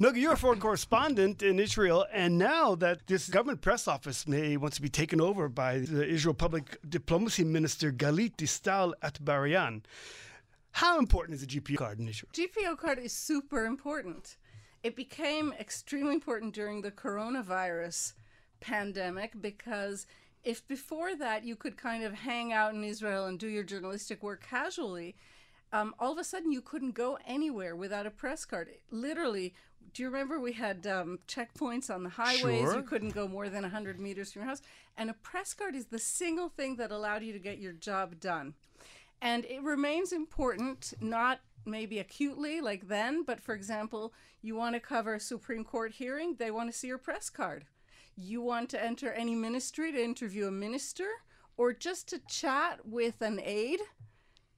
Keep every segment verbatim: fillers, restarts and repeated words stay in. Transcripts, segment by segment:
Noga, you're a foreign correspondent in Israel, and now that this government press office may wants to be taken over by the Israel Public Diplomacy Minister Galit Distal Atbaryan, how important is the G P O card in Israel? G P O card is super important. It became extremely important during the coronavirus pandemic because if before that you could kind of hang out in Israel and do your journalistic work casually, um, all of a sudden you couldn't go anywhere without a press card. Literally, do you remember we had um, checkpoints on the highways? Sure. You couldn't go more than one hundred meters from your house. And a press card is the single thing that allowed you to get your job done. And it remains important, not maybe acutely like then, but for example, you want to cover a Supreme Court hearing, they want to see your press card. You want to enter any ministry to interview a minister or just to chat with an aide,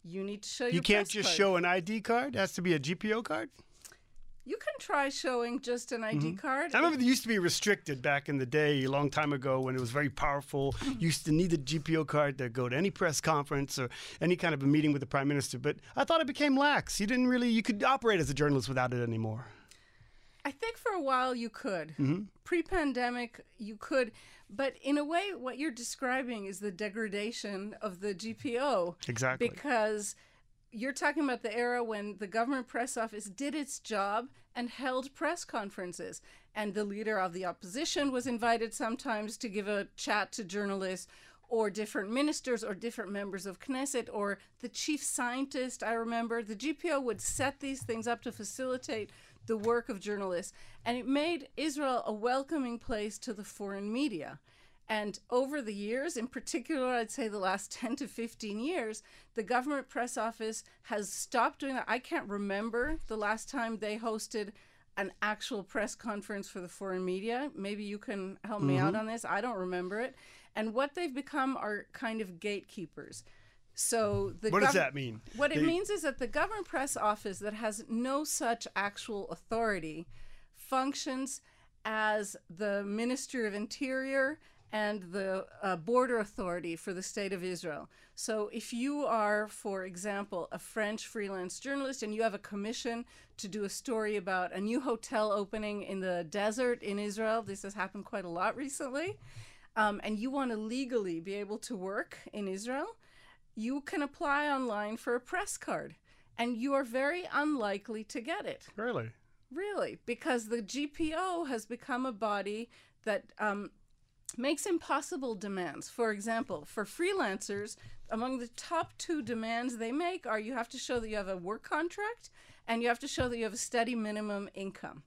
you need to show your press card. You can't just show an I D card? It has to be a G P O card? You can try showing just an I D mm-hmm. card. I remember it used to be restricted back in the day, a long time ago, when it was very powerful. You used to need the G P O card to go to any press conference or any kind of a meeting with the prime minister. But I thought it became lax. You didn't really, you could operate as a journalist without it anymore. I think for a while you could. Mm-hmm. Pre-pandemic, you could. But in a way, what you're describing is the degradation of the G P O. Exactly. Because you're talking about the era when the government press office did its job and held press conferences. And the leader of the opposition was invited sometimes to give a chat to journalists or different ministers or different members of Knesset or the chief scientist, I remember. The G P O would set these things up to facilitate the work of journalists. And it made Israel a welcoming place to the foreign media. And over the years, in particular, I'd say the last ten to fifteen years, the government press office has stopped doing that. I can't remember the last time they hosted an actual press conference for the foreign media. Maybe you can help mm-hmm. me out on this. I don't remember it. And what they've become are kind of gatekeepers. So the what does that mean? What they... it means is that the government press office that has no such actual authority functions as the Ministry of Interior and the uh, border authority for the state of Israel. So if you are, for example, a French freelance journalist and you have a commission to do a story about a new hotel opening in the desert in Israel, this has happened quite a lot recently, um, and you want to legally be able to work in Israel, you can apply online for a press card, and you are very unlikely to get it. Really? Really, because the G P O has become a body that um, makes impossible demands. For example, for freelancers, among the top two demands they make are you have to show that you have a work contract and you have to show that you have a steady minimum income.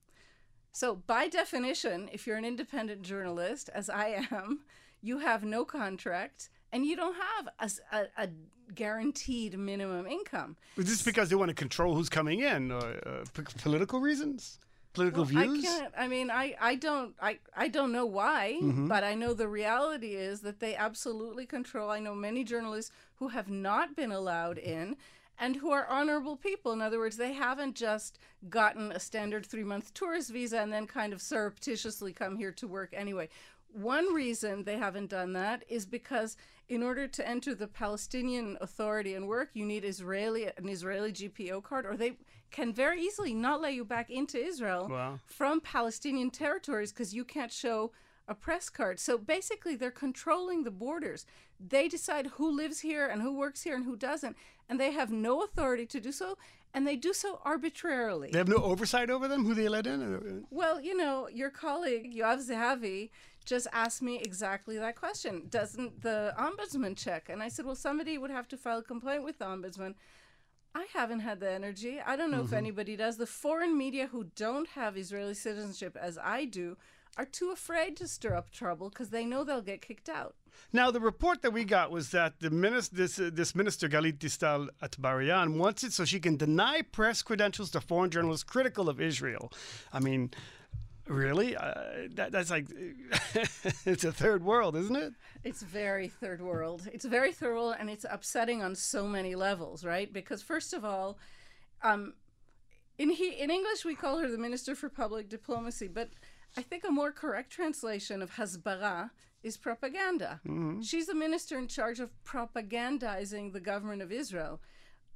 So by definition, if you're an independent journalist, as I am, you have no contract and you don't have a, a, a guaranteed minimum income. Is this because they want to control who's coming in, or uh, p- political reasons? Political well, views? I can't, I mean, I, I don't I, I don't know why, mm-hmm. but I know the reality is that they absolutely control. I know many journalists who have not been allowed in and who are honorable people. In other words, they haven't just gotten a standard three-month tourist visa and then kind of surreptitiously come here to work anyway. One reason they haven't done that is because in order to enter the Palestinian Authority and work, you need Israeli an Israeli G P O card, or they can very easily not let you back into Israel wow. from Palestinian territories because you can't show a press card. So basically, they're controlling the borders. They decide who lives here and who works here and who doesn't, and they have no authority to do so. And they do so arbitrarily. They have no oversight over them, who they let in? Well, you know, your colleague, Yoav Zahavi, just asked me exactly that question. Doesn't the ombudsman check? And I said, well, somebody would have to file a complaint with the ombudsman. I haven't had the energy. I don't know mm-hmm. if anybody does. The foreign media who don't have Israeli citizenship, as I do, are too afraid to stir up trouble because they know they'll get kicked out. Now, the report that we got was that the minister, this, uh, this minister, Galit Distal Atbaryan, wants it so she can deny press credentials to foreign journalists critical of Israel. I mean, really? Uh, that, that's like, it's a third world, isn't it? It's very third world. It's very third world, and it's upsetting on so many levels, right? Because first of all, um, in, he, in English, we call her the Minister for Public Diplomacy, but I think a more correct translation of hasbara is propaganda. Mm-hmm. She's the minister in charge of propagandizing the government of Israel.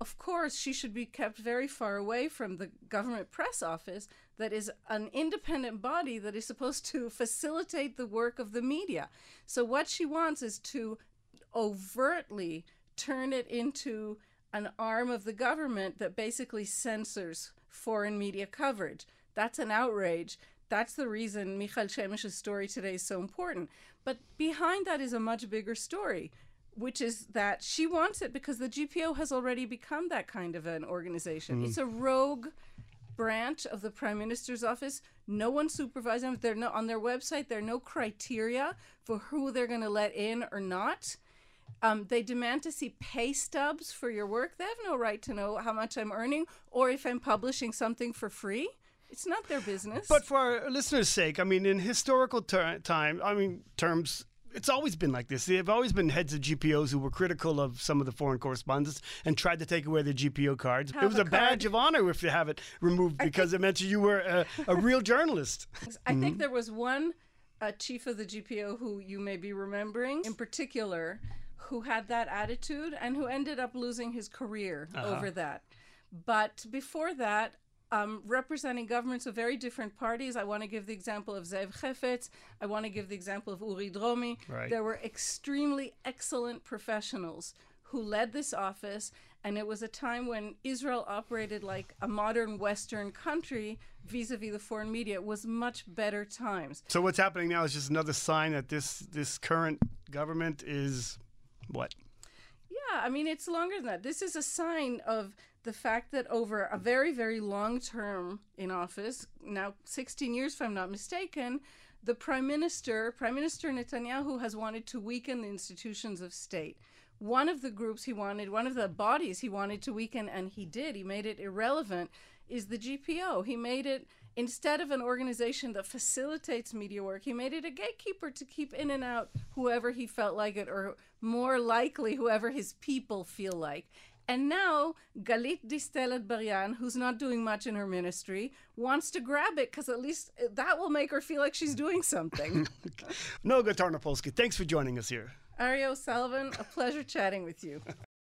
of course, she should be kept very far away from the government press office that is an independent body that is supposed to facilitate the work of the media. So what she wants is to overtly turn it into an arm of the government that basically censors foreign media coverage. That's an outrage. That's the reason Michal Shemesh's story today is so important. But behind that is a much bigger story, which is that she wants it because the G P O has already become that kind of an organization. Mm. It's a rogue branch of the Prime Minister's office. No one supervises them. They're not, on their website, there are no criteria for who they're going to let in or not. Um, they demand to see pay stubs for your work. They have no right to know how much I'm earning or if I'm publishing something for free. It's not their business. But for our listeners' sake, I mean, in historical ter- time, I mean, terms, it's always been like this. There have always been heads of G P Os who were critical of some of the foreign correspondents and tried to take away their G P O cards. Have it was a, a badge of honor if you have it removed because think, it meant you were a, a real journalist. I mm-hmm. think there was one uh, chief of the G P O who you may be remembering in particular who had that attitude and who ended up losing his career uh-huh. over that. But before that, Um, representing governments of very different parties. I want to give the example of Zev Hefetz. I want to give the example of Uri Dromi. Right. There were extremely excellent professionals who led this office, and it was a time when Israel operated like a modern Western country vis-a-vis the foreign media. It was much better times. So what's happening now is just another sign that this, this current government is what? Yeah, I mean, it's longer than that. This is a sign of the fact that over a very, very long term in office, now sixteen years if I'm not mistaken, the Prime Minister, Prime Minister Netanyahu has wanted to weaken the institutions of state. One of the groups he wanted, one of the bodies he wanted to weaken, and he did, he made it irrelevant, is the G P O. He made it, instead of an organization that facilitates media work, he made it a gatekeeper to keep in and out whoever he felt like it, or more likely whoever his people feel like. And now Galit Distal Atbaryan, who's not doing much in her ministry, wants to grab it because at least that will make her feel like she's doing something. Noga Tarnopolsky, thanks for joining us here. Arieh O'Sullivan, a pleasure chatting with you.